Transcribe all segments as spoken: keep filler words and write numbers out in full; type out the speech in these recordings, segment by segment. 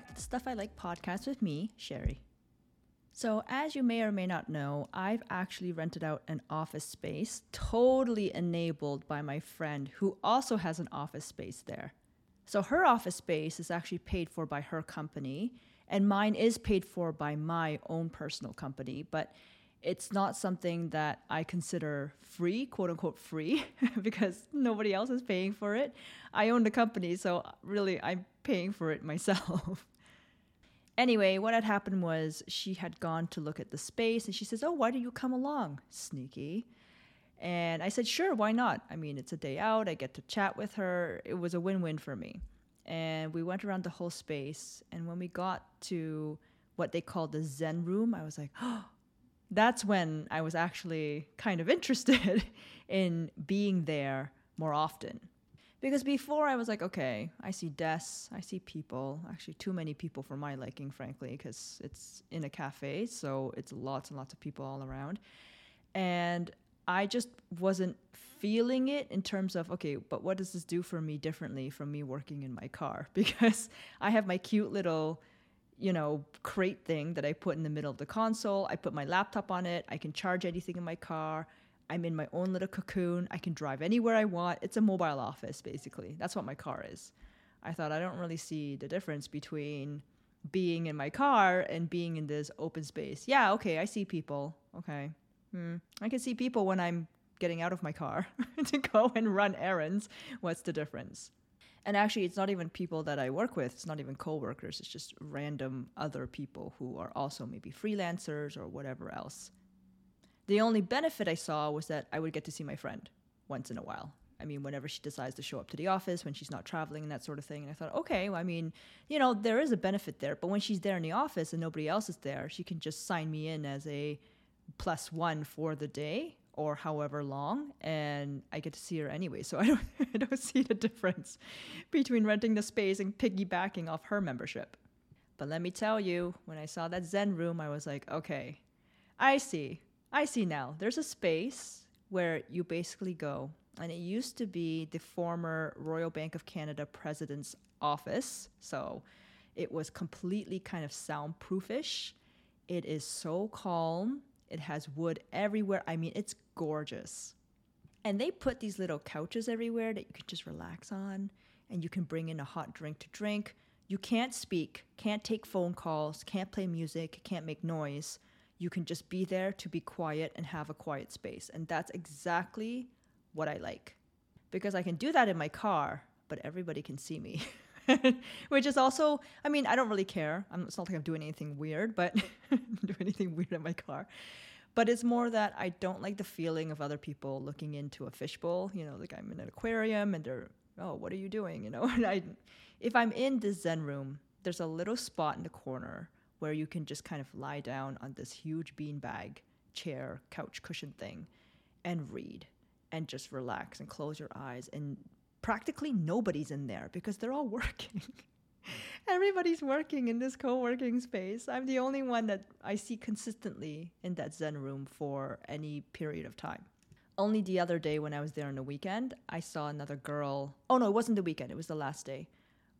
Back to the Stuff I Like podcast with me, Sherry. So as you may or may not know, I've actually rented out an office space, totally enabled by my friend who also has an office space there. So her office space is actually paid for by her company, and mine is paid for by my own personal company, but it's not something that I consider free, quote unquote free, because nobody else is paying for it. I own the company, so really I'm paying for it myself. Anyway, what had happened was she had gone to look at the space and she says, "Oh, why don't you come along?" Sneaky. And I said, "Sure, why not? I mean, it's a day out. I get to chat with her." It was a win-win for me. And we went around the whole space. And when we got to what they call the Zen room, I was like, oh, that's when I was actually kind of interested in being there more often. Because before I was like, okay, I see desks, I see people, actually too many people for my liking, frankly, because it's in a cafe, so it's lots and lots of people all around. And I just wasn't feeling it in terms of, okay, but what does this do for me differently from me working in my car? Because I have my cute little, you know, crate thing that I put in the middle of the console. I put my laptop on it. I can charge anything in my car. I'm in my own little cocoon. I can drive anywhere I want. It's a mobile office, basically. That's what my car is. I thought I don't really see the difference between being in my car and being in this open space. Yeah, okay, I see people. Okay. Hmm. I can see people when I'm getting out of my car to go and run errands. What's the difference? And actually, it's not even people that I work with. It's not even coworkers. It's just random other people who are also maybe freelancers or whatever else. The only benefit I saw was that I would get to see my friend once in a while. I mean, whenever she decides to show up to the office, when she's not traveling and that sort of thing. And I thought, okay, well, I mean, you know, there is a benefit there. But when she's there in the office and nobody else is there, she can just sign me in as a plus one for the day, or however long, and I get to see her anyway. So I don't, I don't see the difference between renting the space and piggybacking off her membership. But let me tell you, when I saw that Zen room, I was like, okay, I see. I see now. There's a space where you basically go, and it used to be the former Royal Bank of Canada president's office. So it was completely kind of soundproofish. It is so calm. It has wood everywhere. I mean, it's gorgeous. And they put these little couches everywhere that you can just relax on, and you can bring in a hot drink to drink. You can't speak, can't take phone calls, can't play music, can't make noise. You can just be there to be quiet and have a quiet space. And that's exactly what I like. Because I can do that in my car, but everybody can see me. Which is also, I mean, I don't really care. I'm, it's not like I'm doing anything weird, but do anything weird in my car. But it's more that I don't like the feeling of other people looking into a fishbowl. You know, like I'm in an aquarium and they're, oh, what are you doing? You know, and I, if I'm in this Zen room, there's a little spot in the corner where you can just kind of lie down on this huge beanbag chair, couch cushion thing, and read and just relax and close your eyes, and practically nobody's in there because they're all working. Everybody's working in this co-working space. I'm the only one that I see consistently in that Zen room for any period of time. Only the other day when I was there on the weekend, I saw another girl. Oh no, it wasn't the weekend. It was the last day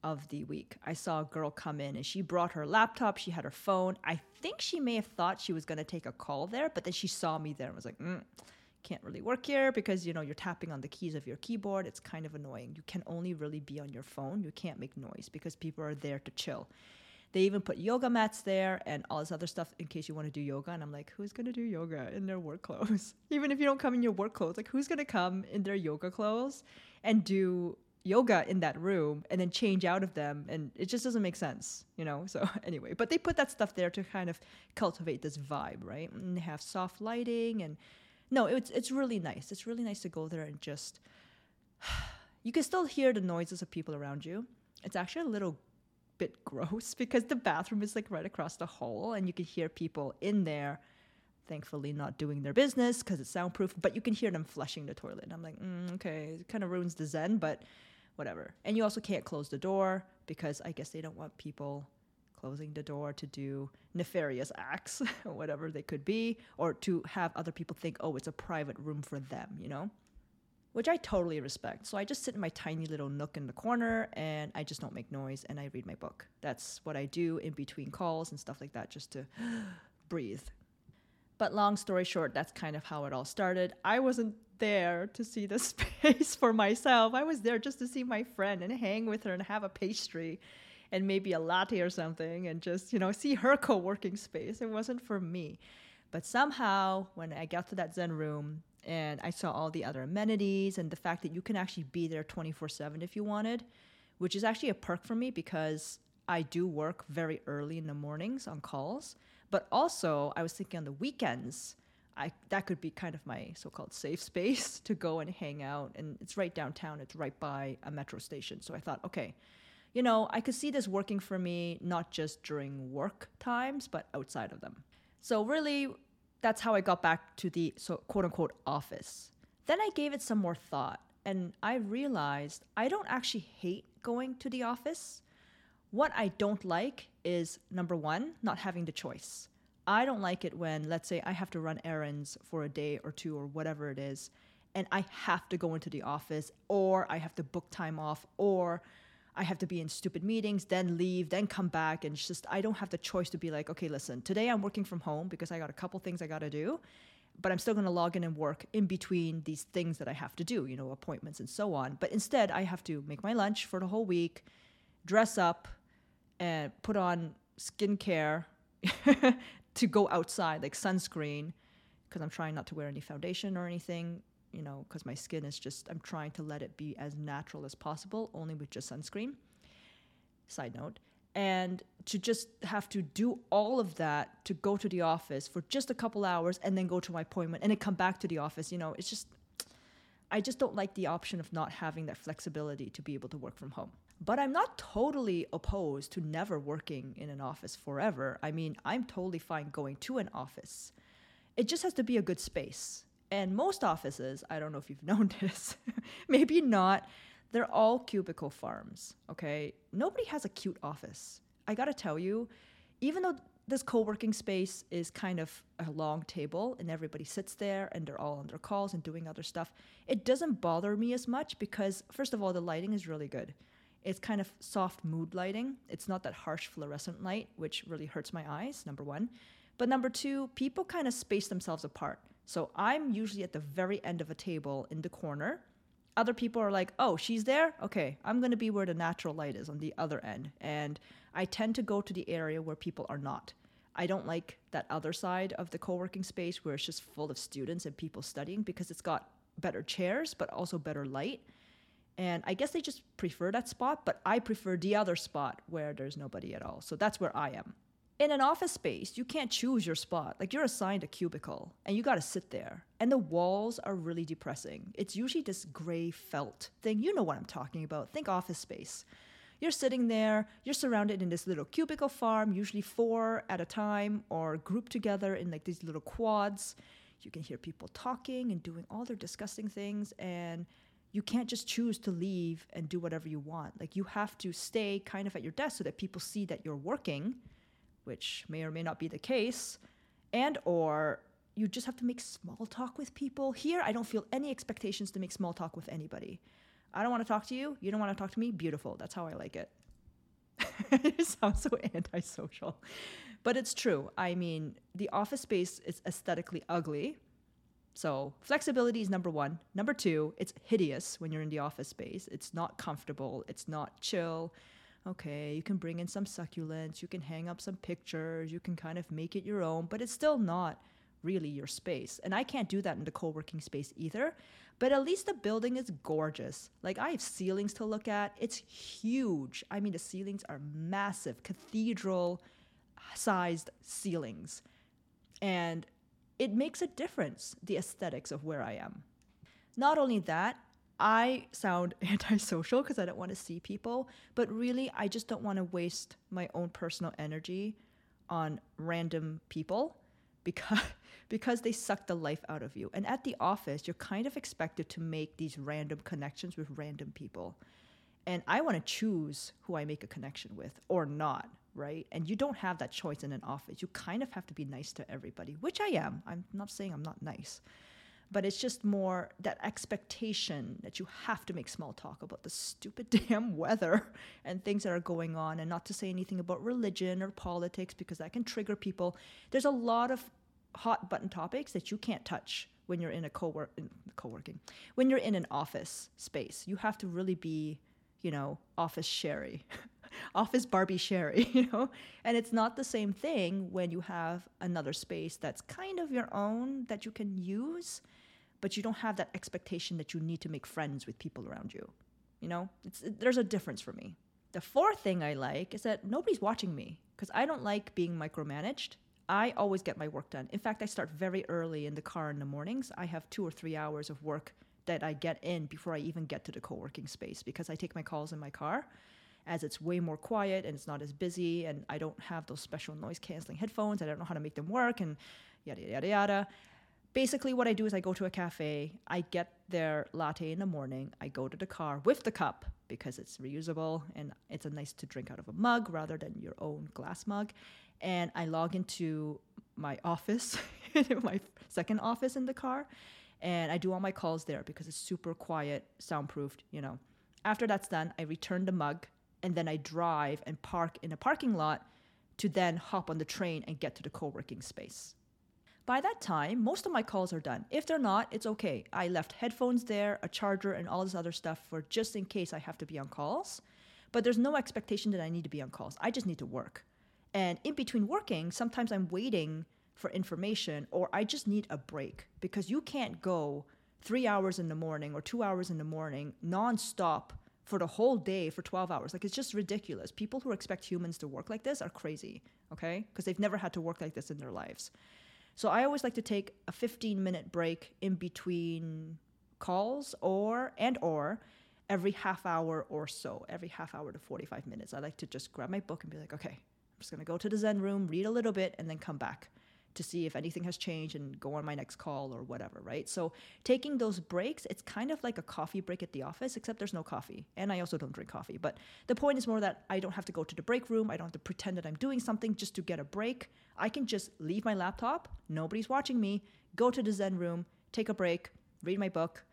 of the week. I saw a girl come in and she brought her laptop. She had her phone. I think she may have thought she was going to take a call there, but then she saw me there and was like, mm. Can't really work here because, you know, you're tapping on the keys of your keyboard. It's kind of annoying. You can only really be on your phone. You can't make noise because people are there to chill. They even put yoga mats there and all this other stuff in case you want to do yoga. And I'm like, who's going to do yoga in their work clothes? Even if you don't come in your work clothes, like who's going to come in their yoga clothes and do yoga in that room and then change out of them? And it just doesn't make sense, you know? So anyway, but they put that stuff there to kind of cultivate this vibe, right? And they have soft lighting and No, it's it's really nice. It's really nice to go there and just, you can still hear the noises of people around you. It's actually a little bit gross because the bathroom is like right across the hall and you can hear people in there, thankfully not doing their business because it's soundproof, but you can hear them flushing the toilet. And I'm like, mm, okay, it kind of ruins the Zen, but whatever. And you also can't close the door because I guess they don't want people closing the door to do nefarious acts or whatever they could be, or to have other people think, oh, it's a private room for them, you know? which I totally respect. So I just sit in my tiny little nook in the corner and I just don't make noise and I read my book. That's what I do in between calls and stuff like that, just to breathe. But long story short, that's kind of how it all started. I wasn't there to see the space for myself. I was there just to see my friend and hang with her and have a pastry and maybe a latte or something and just, you know, see her co-working space. It wasn't for me. But somehow when I got to that Zen room and I saw all the other amenities and the fact that you can actually be there twenty-four seven if you wanted, which is actually a perk for me because I do work very early in the mornings on calls. But also I was thinking on the weekends, I, that could be kind of my so-called safe space to go and hang out. And it's right downtown. It's right by a metro station. So I thought, okay, you know, I could see this working for me, not just during work times, but outside of them. So really, that's how I got back to the so quote-unquote office. Then I gave it some more thought, and I realized I don't actually hate going to the office. What I don't like is, number one, not having the choice. I don't like it when, let's say, I have to run errands for a day or two or whatever it is, and I have to go into the office, or I have to book time off, or I have to be in stupid meetings, then leave, then come back. And it's just, I don't have the choice to be like, okay, listen, today I'm working from home because I got a couple things I got to do, but I'm still going to log in and work in between these things that I have to do, you know, appointments and so on. But instead I have to make my lunch for the whole week, dress up and put on skincare to go outside, like sunscreen, because I'm trying not to wear any foundation or anything, you know, because my skin is just, I'm trying to let it be as natural as possible, only with just sunscreen, side note, and to just have to do all of that, to go to the office for just a couple hours and then go to my appointment and then come back to the office. You know, it's just, I just don't like the option of not having that flexibility to be able to work from home. But I'm not totally opposed to never working in an office forever. I mean, I'm totally fine going to an office. It just has to be a good space. And most offices, I don't know if you've noticed, maybe not, they're all cubicle farms, okay? Nobody has a cute office. I gotta tell you, even though this co-working space is kind of a long table and everybody sits there and they're all on their calls and doing other stuff, it doesn't bother me as much because, first of all, the lighting is really good. It's kind of soft mood lighting. It's not that harsh fluorescent light, which really hurts my eyes, number one. But number two, people kind of space themselves apart. So I'm usually at the very end of a table in the corner. Other people are like, oh, she's there? Okay, I'm going to be where the natural light is on the other end. And I tend to go to the area where people are not. I don't like that other side of the co-working space where it's just full of students and people studying because it's got better chairs, but also better light. And I guess they just prefer that spot, but I prefer the other spot where there's nobody at all. So that's where I am. In an office space, you can't choose your spot. Like, you're assigned a cubicle and you got to sit there. And the walls are really depressing. It's usually this gray felt thing. You know what I'm talking about. Think office space. You're sitting there. You're surrounded in this little cubicle farm, usually four at a time or grouped together in like these little quads. You can hear people talking and doing all their disgusting things. And you can't just choose to leave and do whatever you want. Like, you have to stay kind of at your desk so that people see that you're working, which may or may not be the case, and or you just have to make small talk with people. Here, I don't feel any expectations to make small talk with anybody. I don't want to talk to you. You don't want to talk to me. Beautiful. That's how I like it. It sounds so antisocial, but it's true. I mean, the office space is aesthetically ugly. So flexibility is number one. Number two, it's hideous when you're in the office space. It's not comfortable. It's not chill. Okay, you can bring in some succulents, you can hang up some pictures, you can kind of make it your own, but it's still not really your space. And I can't do that in the co-working space either, but at least the building is gorgeous. Like, I have ceilings to look at. It's huge. I mean, the ceilings are massive, cathedral-sized ceilings. And it makes a difference, the aesthetics of where I am. Not only that, I sound antisocial because I don't want to see people, but really I just don't want to waste my own personal energy on random people because, because they suck the life out of you. And at the office, you're kind of expected to make these random connections with random people. And I want to choose who I make a connection with or not, right? And you don't have that choice in an office. You kind of have to be nice to everybody, which I am. I'm not saying I'm not nice. But it's just more that expectation that you have to make small talk about the stupid damn weather and things that are going on, and not to say anything about religion or politics because that can trigger people. There's a lot of hot button topics that you can't touch when you're in a co-work in co-working, when you're in an office space. You have to really be, you know, office Sherry, office Barbie Sherry, you know, and it's not the same thing when you have another space that's kind of your own that you can use, but you don't have that expectation that you need to make friends with people around you. You know, it's, it, there's a difference for me. The fourth thing I like is that nobody's watching me, because I don't like being micromanaged. I always get my work done. In fact, I start very early in the car in the mornings. I have two or three hours of work that I get in before I even get to the co-working space, because I take my calls in my car, as it's way more quiet and it's not as busy, and I don't have those special noise-canceling headphones. I don't know how to make them work, and yada, yada, yada. Basically, what I do is I go to a cafe. I get their latte in the morning. I go to the car with the cup because it's reusable, and it's a nice to drink out of a mug rather than your own glass mug. And I log into my office, my second office in the car, and I do all my calls there because it's super quiet, soundproofed, you know. After that's done, I return the mug, and then I drive and park in a parking lot to then hop on the train and get to the co-working space. By that time, most of my calls are done. If they're not, it's okay. I left headphones there, a charger, and all this other stuff for just in case I have to be on calls. But there's no expectation that I need to be on calls. I just need to work. And in between working, sometimes I'm waiting for information, or I just need a break, because you can't go three hours in the morning or two hours in the morning nonstop for the whole day for twelve hours. Like, it's just ridiculous. People who expect humans to work like this are crazy, okay? Because they've never had to work like this in their lives. So I always like to take a fifteen minute break in between calls, or and or every half hour or so, every half hour to forty-five minutes. I like to just grab my book and be like, okay, I'm just going to go to the Zen room, read a little bit, and then come back to see if anything has changed and go on my next call or whatever, right? So taking those breaks, it's kind of like a coffee break at the office, except there's no coffee. And I also don't drink coffee. But the point is more that I don't have to go to the break room. I don't have to pretend that I'm doing something just to get a break. I can just leave my laptop. Nobody's watching me. Go to the Zen room, take a break, read my book,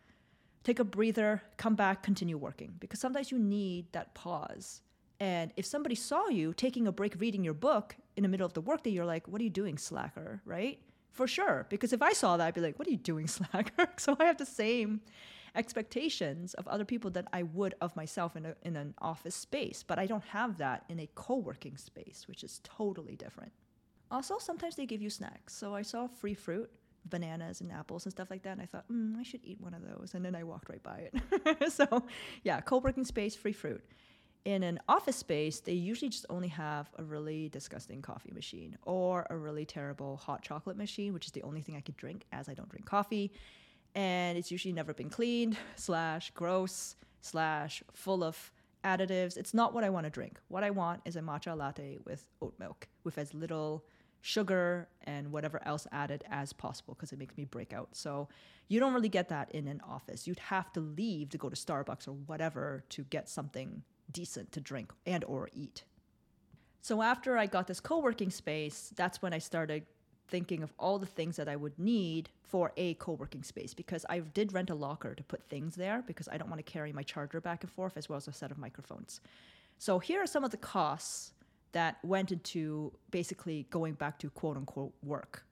take a breather, come back, continue working. Because sometimes you need that pause. And if somebody saw you taking a break, reading your book in the middle of the workday, you're like, what are you doing, slacker, right? For sure. Because if I saw that, I'd be like, what are you doing, slacker? So I have the same expectations of other people that I would of myself in, a, in an office space. But I don't have that in a co-working space, which is totally different. Also, sometimes they give you snacks. So I saw free fruit, bananas and apples and stuff like that. And I thought, mm, I should eat one of those. And then I walked right by it. So yeah, co-working space, free fruit. In an office space, they usually just only have a really disgusting coffee machine or a really terrible hot chocolate machine, which is the only thing I could drink, as I don't drink coffee. And it's usually never been cleaned, slash gross, slash full of additives. It's not what I want to drink. What I want is a matcha latte with oat milk, with as little sugar and whatever else added as possible, because it makes me break out. So you don't really get that in an office. You'd have to leave to go to Starbucks or whatever to get something decent to drink and or eat. So after I got this co-working space, that's when I started thinking of all the things that I would need for a co-working space, because I did rent a locker to put things there, because I don't want to carry my charger back and forth, as well as a set of microphones. So here are some of the costs that went into basically going back to quote unquote work.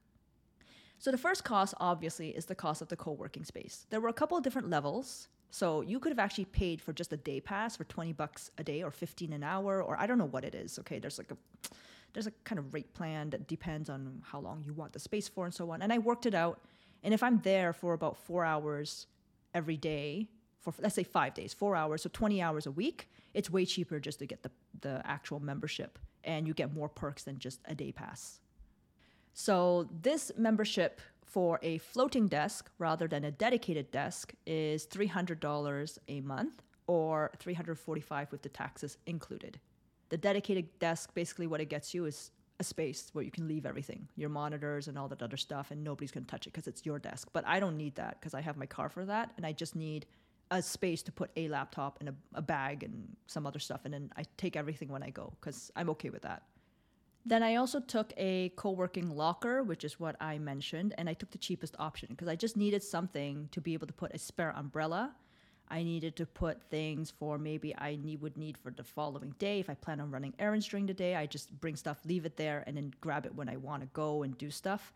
So the first cost, obviously, is the cost of the co-working space. There were a couple of different levels. So you could have actually paid for just a day pass for twenty bucks a day or fifteen an hour, or I don't know what it is. Okay, there's like a there's a kind of rate plan that depends on how long you want the space for and so on. And I worked it out. And if I'm there for about four hours every day, for let's say five days, four hours, so twenty hours a week, it's way cheaper just to get the, the actual membership. And you get more perks than just a day pass. So this membership for a floating desk rather than a dedicated desk is three hundred dollars a month, or three hundred forty-five dollars with the taxes included. The dedicated desk, basically what it gets you is a space where you can leave everything, your monitors and all that other stuff, and nobody's going to touch it because it's your desk. But I don't need that because I have my car for that, and I just need a space to put a laptop and a, a bag and some other stuff, and then I take everything when I go because I'm okay with that. Then I also took a co-working locker, which is what I mentioned, and I took the cheapest option because I just needed something to be able to put a spare umbrella. I needed to put things for maybe I need, would need for the following day. If I plan on running errands during the day, I just bring stuff, leave it there, and then grab it when I want to go and do stuff.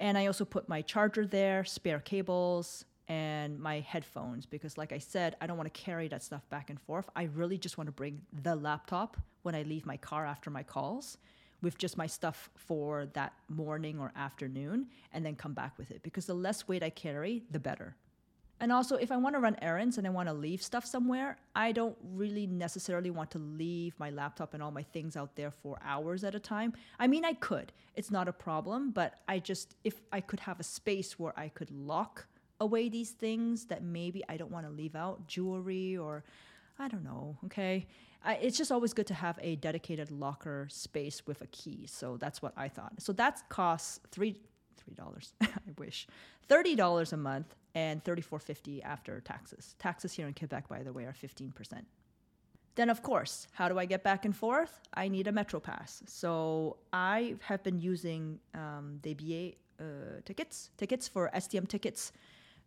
And I also put my charger there, spare cables, and my headphones because, like I said, I don't want to carry that stuff back and forth. I really just want to bring the laptop when I leave my car after my calls, with just my stuff for that morning or afternoon, and then come back with it. Because the less weight I carry, the better. And also, if I want to run errands and I want to leave stuff somewhere, I don't really necessarily want to leave my laptop and all my things out there for hours at a time. I mean, I could. It's not a problem, but I just, if I could have a space where I could lock away these things that maybe I don't want to leave out, jewelry or I don't know, okay? I, it's just always good to have a dedicated locker space with a key. So that's what I thought. So that costs three, $3, I wish, thirty dollars a month and thirty-four fifty after taxes. Taxes here in Quebec, by the way, are fifteen percent. Then, of course, how do I get back and forth? I need a Metro Pass. So I have been using um, des billets uh, tickets, tickets for S T M tickets,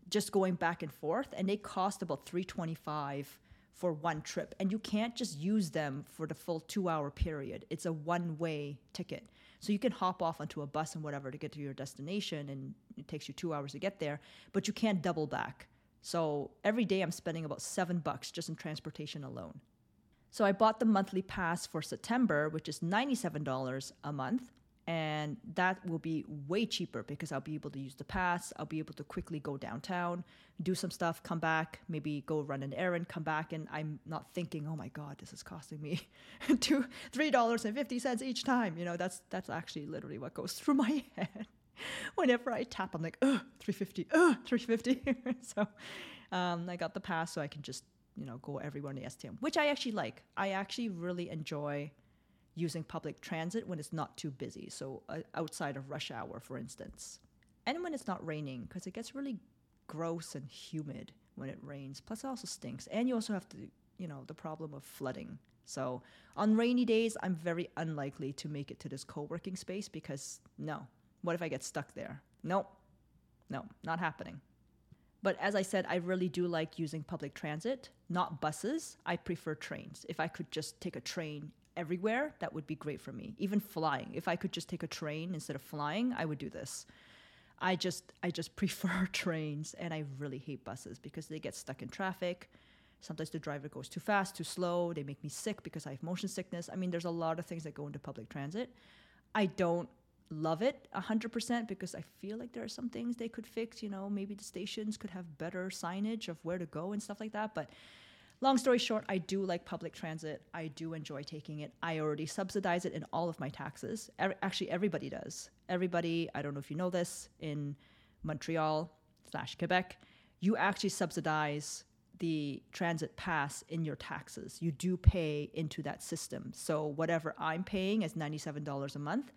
just going back and forth. And they cost about three twenty-five for one trip, and you can't just use them for the full two-hour period. It's a one-way ticket. So you can hop off onto a bus and whatever to get to your destination, and it takes you two hours to get there, but you can't double back. So every day I'm spending about seven bucks just in transportation alone. So I bought the monthly pass for September, which is ninety-seven dollars a month, and that will be way cheaper because I'll be able to use the pass. I'll be able to quickly go downtown, do some stuff, come back, maybe go run an errand, come back. And I'm not thinking, oh my God, this is costing me two, three dollars and fifty cents each time. You know, that's that's actually literally what goes through my head. Whenever I tap, I'm like, oh, three fifty, oh, three fifty. So um, I got the pass so I can just, you know, go everywhere in the S T M, which I actually like. I actually really enjoy using public transit when it's not too busy. So uh, outside of rush hour, for instance. And when it's not raining, because it gets really gross and humid when it rains. Plus it also stinks. And you also have to, you know, the problem of flooding. So on rainy days, I'm very unlikely to make it to this co-working space because no, what if I get stuck there? Nope, no, not happening. But as I said, I really do like using public transit, not buses. I prefer trains. If I could just take a train everywhere, that would be great for me. Even flying. If I could just take a train instead of flying, I would do this. I just I just prefer trains, and I really hate buses because they get stuck in traffic. Sometimes the driver goes too fast, too slow. They make me sick because I have motion sickness. I mean, there's a lot of things that go into public transit. I don't love it one hundred percent because I feel like there are some things they could fix. You know, maybe the stations could have better signage of where to go and stuff like that. But long story short, I do like public transit. I do enjoy taking it. I already subsidize it in all of my taxes. Actually, everybody does. Everybody, I don't know if you know this, in Montreal slash Quebec, you actually subsidize the transit pass in your taxes. You do pay into that system. So whatever I'm paying is ninety-seven dollars a month.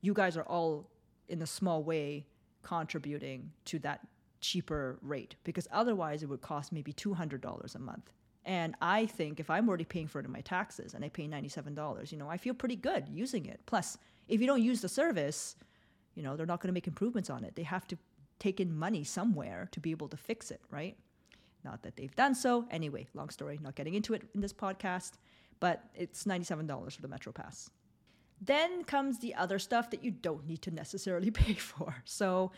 You guys are all, in a small way, contributing to that cheaper rate because otherwise it would cost maybe two hundred dollars a month. And I think if I'm already paying for it in my taxes and I pay ninety-seven dollars, you know, I feel pretty good using it. Plus, if you don't use the service, you know, they're not going to make improvements on it. They have to take in money somewhere to be able to fix it, right? Not that they've done so. Anyway, long story, not getting into it in this podcast, but it's ninety-seven dollars for the Metro Pass. Then comes the other stuff that you don't need to necessarily pay for. So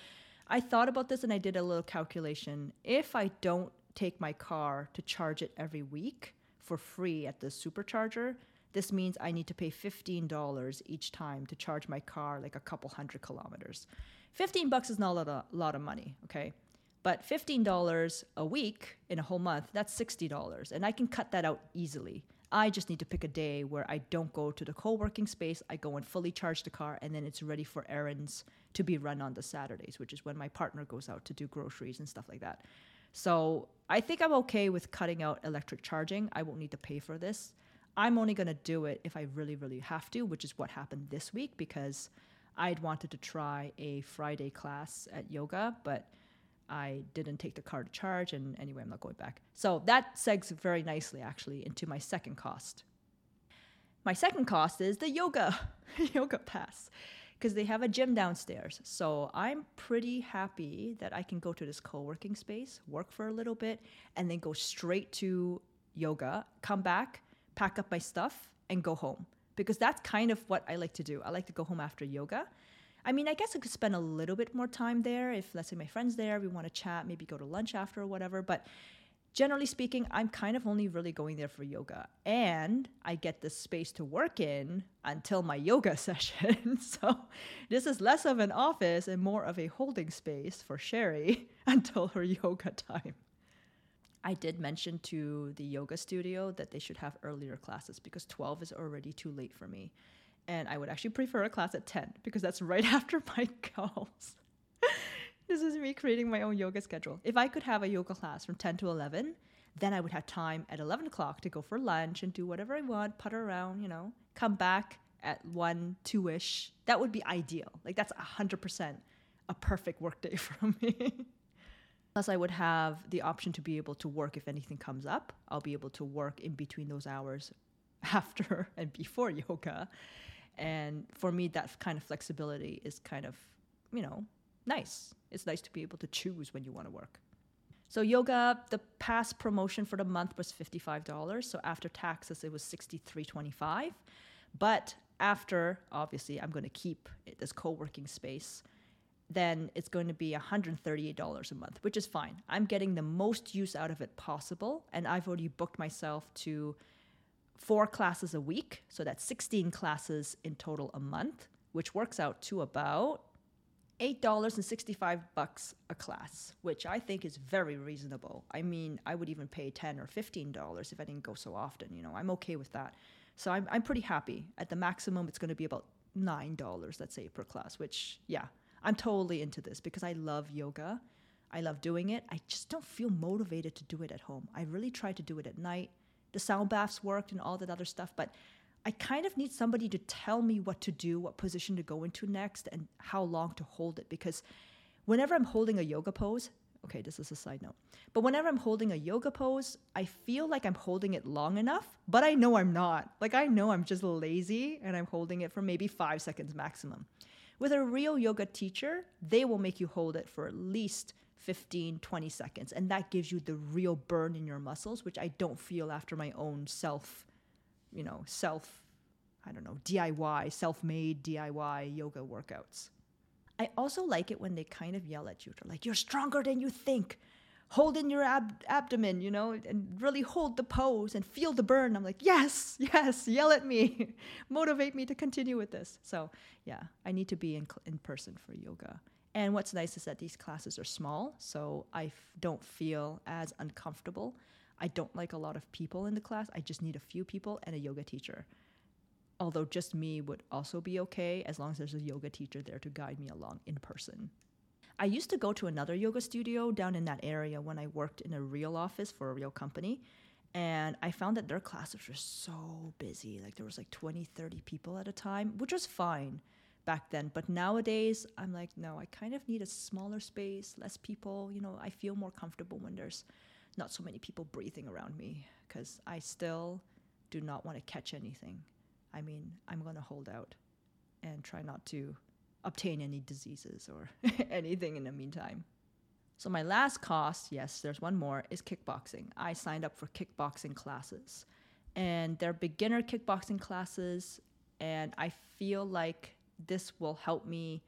I thought about this and I did a little calculation. If I don't take my car to charge it every week for free at the supercharger, this means I need to pay fifteen dollars each time to charge my car like a couple hundred kilometers. fifteen bucks is not a lot of money, okay? But fifteen dollars a week in a whole month, that's sixty dollars. And I can cut that out easily. I just need to pick a day where I don't go to the co-working space. I go and fully charge the car, and then it's ready for errands to be run on the Saturdays, which is when my partner goes out to do groceries and stuff like that. So I think I'm okay with cutting out electric charging. I won't need to pay for this. I'm only going to do it if I really, really have to, which is what happened this week because I'd wanted to try a Friday class at yoga, but I didn't take the car to charge, and anyway, I'm not going back. So that segs very nicely, actually, into my second cost. My second cost is the yoga, yoga pass, because they have a gym downstairs. So I'm pretty happy that I can go to this co-working space, work for a little bit, and then go straight to yoga, come back, pack up my stuff, and go home. Because that's kind of what I like to do. I like to go home after yoga. I mean, I guess I could spend a little bit more time there if, let's say, my friend's there, we want to chat, maybe go to lunch after or whatever. But generally speaking, I'm kind of only really going there for yoga, and I get this space to work in until my yoga session. So this is less of an office and more of a holding space for Sherry until her yoga time. I did mention to the yoga studio that they should have earlier classes because twelve is already too late for me. And I would actually prefer a class at ten because that's right after my calls. This is me creating my own yoga schedule. If I could have a yoga class from ten to eleven, then I would have time at eleven o'clock to go for lunch and do whatever I want, putter around, you know, come back at one, two-ish. That would be ideal. Like, that's one hundred percent a perfect workday for me. Plus, I would have the option to be able to work if anything comes up. I'll be able to work in between those hours after and before yoga. And for me, that kind of flexibility is kind of, you know, nice. It's nice to be able to choose when you want to work. So yoga, the pass promotion for the month was fifty-five dollars. So after taxes, it was sixty-three twenty-five. But after, obviously, I'm going to keep this co-working space, then it's going to be one hundred thirty-eight dollars a month, which is fine. I'm getting the most use out of it possible. And I've already booked myself to four classes a week. So that's sixteen classes in total a month, which works out to about eight dollars and sixty-five bucks a class, which I think is very reasonable. I mean, I would even pay ten or fifteen dollars if I didn't go so often. You know, I'm okay with that. So I'm I'm pretty happy. At the maximum, it's going to be about nine dollars, let's say, per class, which, yeah, I'm totally into this because I love yoga. I love doing it. I just don't feel motivated to do it at home. I really try to do it at night. The sound baths worked and all that other stuff, but I kind of need somebody to tell me what to do, what position to go into next, and how long to hold it. Because whenever I'm holding a yoga pose, okay, this is a side note, but whenever I'm holding a yoga pose, I feel like I'm holding it long enough, but I know I'm not. Like, I know I'm just lazy and I'm holding it for maybe five seconds maximum. With a real yoga teacher, they will make you hold it for at least fifteen, twenty seconds. And that gives you the real burn in your muscles, which I don't feel after my own self you know, self, I don't know, D I Y, self-made D I Y yoga workouts. I also like it when they kind of yell at you. They're like, you're stronger than you think. Hold in your ab- abdomen, you know, and really hold the pose and feel the burn. I'm like, yes, yes, yell at me. Motivate me to continue with this. So yeah, I need to be in, cl- in person for yoga. And what's nice is that these classes are small, so I f- don't feel as uncomfortable. I don't like a lot of people in the class. I just need a few people and a yoga teacher. Although just me would also be okay as long as there's a yoga teacher there to guide me along in person. I used to go to another yoga studio down in that area when I worked in a real office for a real company. And I found that their classes were so busy. Like, there was like twenty, thirty people at a time, which was fine back then. But nowadays, I'm like, no, I kind of need a smaller space, less people. You know, I feel more comfortable when there's not so many people breathing around me, because I still do not want to catch anything. I mean, I'm going to hold out and try not to obtain any diseases or anything in the meantime. So my last cost, yes, there's one more, is kickboxing. I signed up for kickboxing classes, and they're beginner kickboxing classes, and I feel like this will help me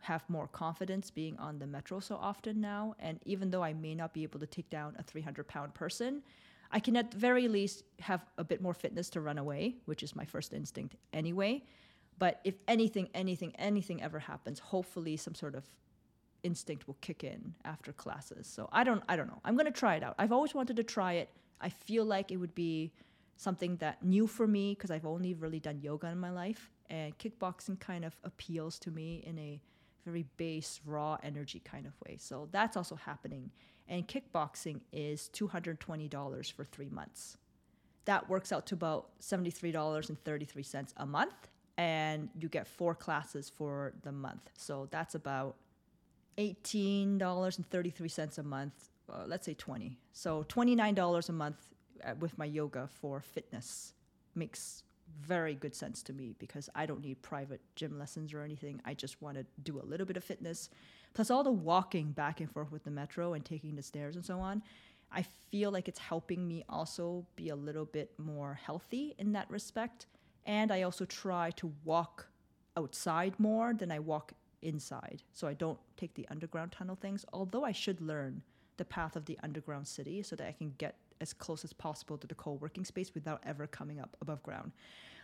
have more confidence being on the metro so often now. And even though I may not be able to take down a three hundred pound person, I can at the very least have a bit more fitness to run away, which is my first instinct anyway. But if anything, anything, anything ever happens, hopefully some sort of instinct will kick in after classes. So I don't, I don't know. I'm going to try it out. I've always wanted to try it. I feel like it would be something that new for me because I've only really done yoga in my life, and kickboxing kind of appeals to me in a very base, raw energy kind of way. So that's also happening. And kickboxing is two hundred twenty dollars for three months. That works out to about seventy-three dollars and thirty-three cents a month. And you get four classes for the month. So that's about eighteen dollars and thirty-three cents a month. Uh, let's say twenty. So twenty-nine dollars a month with my yoga for fitness makes very good sense to me, because I don't need private gym lessons or anything. I just want to do a little bit of fitness. Plus all the walking back and forth with the metro and taking the stairs and so on, I feel like it's helping me also be a little bit more healthy in that respect. And I also try to walk outside more than I walk inside. So I don't take the underground tunnel things, although I should learn the path of the underground city so that I can get as close as possible to the co-working space without ever coming up above ground.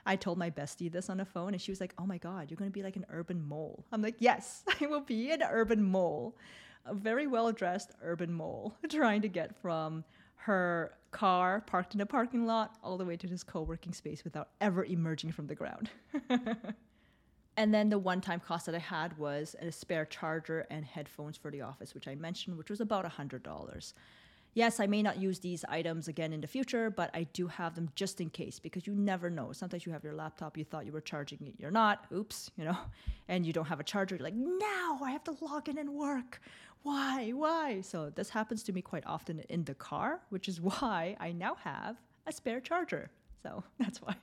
I told my bestie this on the phone and she was like, oh my God, you're going to be like an urban mole. I'm like, yes, I will be an urban mole. A very well-dressed urban mole trying to get from her car parked in a parking lot all the way to this co-working space without ever emerging from the ground. And then the one-time cost that I had was a spare charger and headphones for the office, which I mentioned, which was about one hundred dollars. Yes, I may not use these items again in the future, but I do have them just in case, because you never know. Sometimes you have your laptop, you thought you were charging it, you're not, oops, you know, and you don't have a charger. You're like, no, I have to log in and work. Why, why? So this happens to me quite often in the car, which is why I now have a spare charger. So that's why.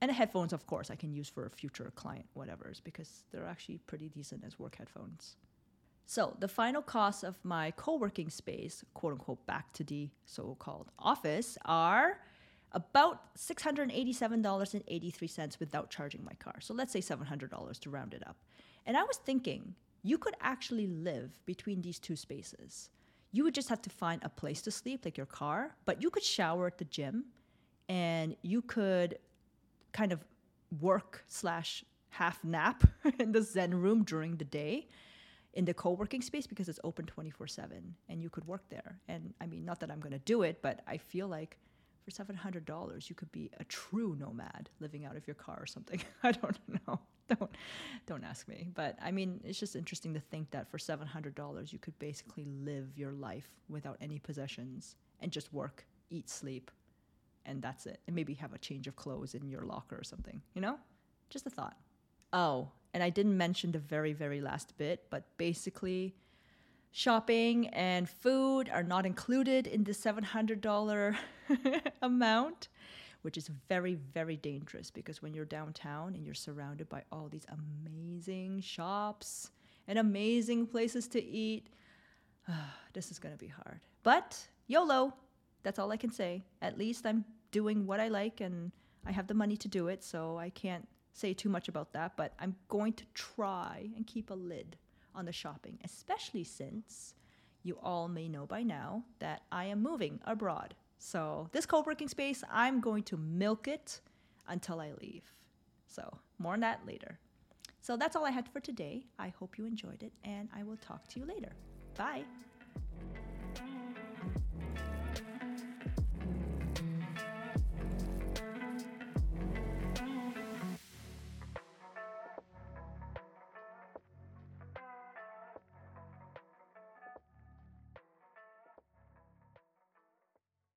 And the headphones, of course, I can use for a future client, whatever's, because they're actually pretty decent as work headphones. So the final costs of my co-working space, quote unquote, back to the so-called office, are about six hundred eighty-seven dollars and eighty-three cents without charging my car. So let's say seven hundred dollars to round it up. And I was thinking you could actually live between these two spaces. You would just have to find a place to sleep, like your car, but you could shower at the gym and you could kind of work slash half nap in the Zen room during the day in the co-working space, because it's open twenty-four seven and you could work there. And I mean, not that I'm going to do it, but I feel like for seven hundred dollars, you could be a true nomad living out of your car or something. I don't know. Don't, don't ask me. But I mean, it's just interesting to think that for seven hundred dollars, you could basically live your life without any possessions and just work, eat, sleep, and that's it. And maybe have a change of clothes in your locker or something, you know? Just a thought. Oh, and I didn't mention the very, very last bit, but basically shopping and food are not included in the seven hundred dollars amount, which is very, very dangerous, because when you're downtown and you're surrounded by all these amazing shops and amazing places to eat, uh, this is going to be hard. But YOLO, that's all I can say. At least I'm doing what I like and I have the money to do it, so I can't say too much about that, but I'm going to try and keep a lid on the shopping, especially since you all may know by now that I am moving abroad. So this co-working space, I'm going to milk it until I leave. So more on that later. So that's all I had for today. I hope you enjoyed it, and I will talk to you later. Bye.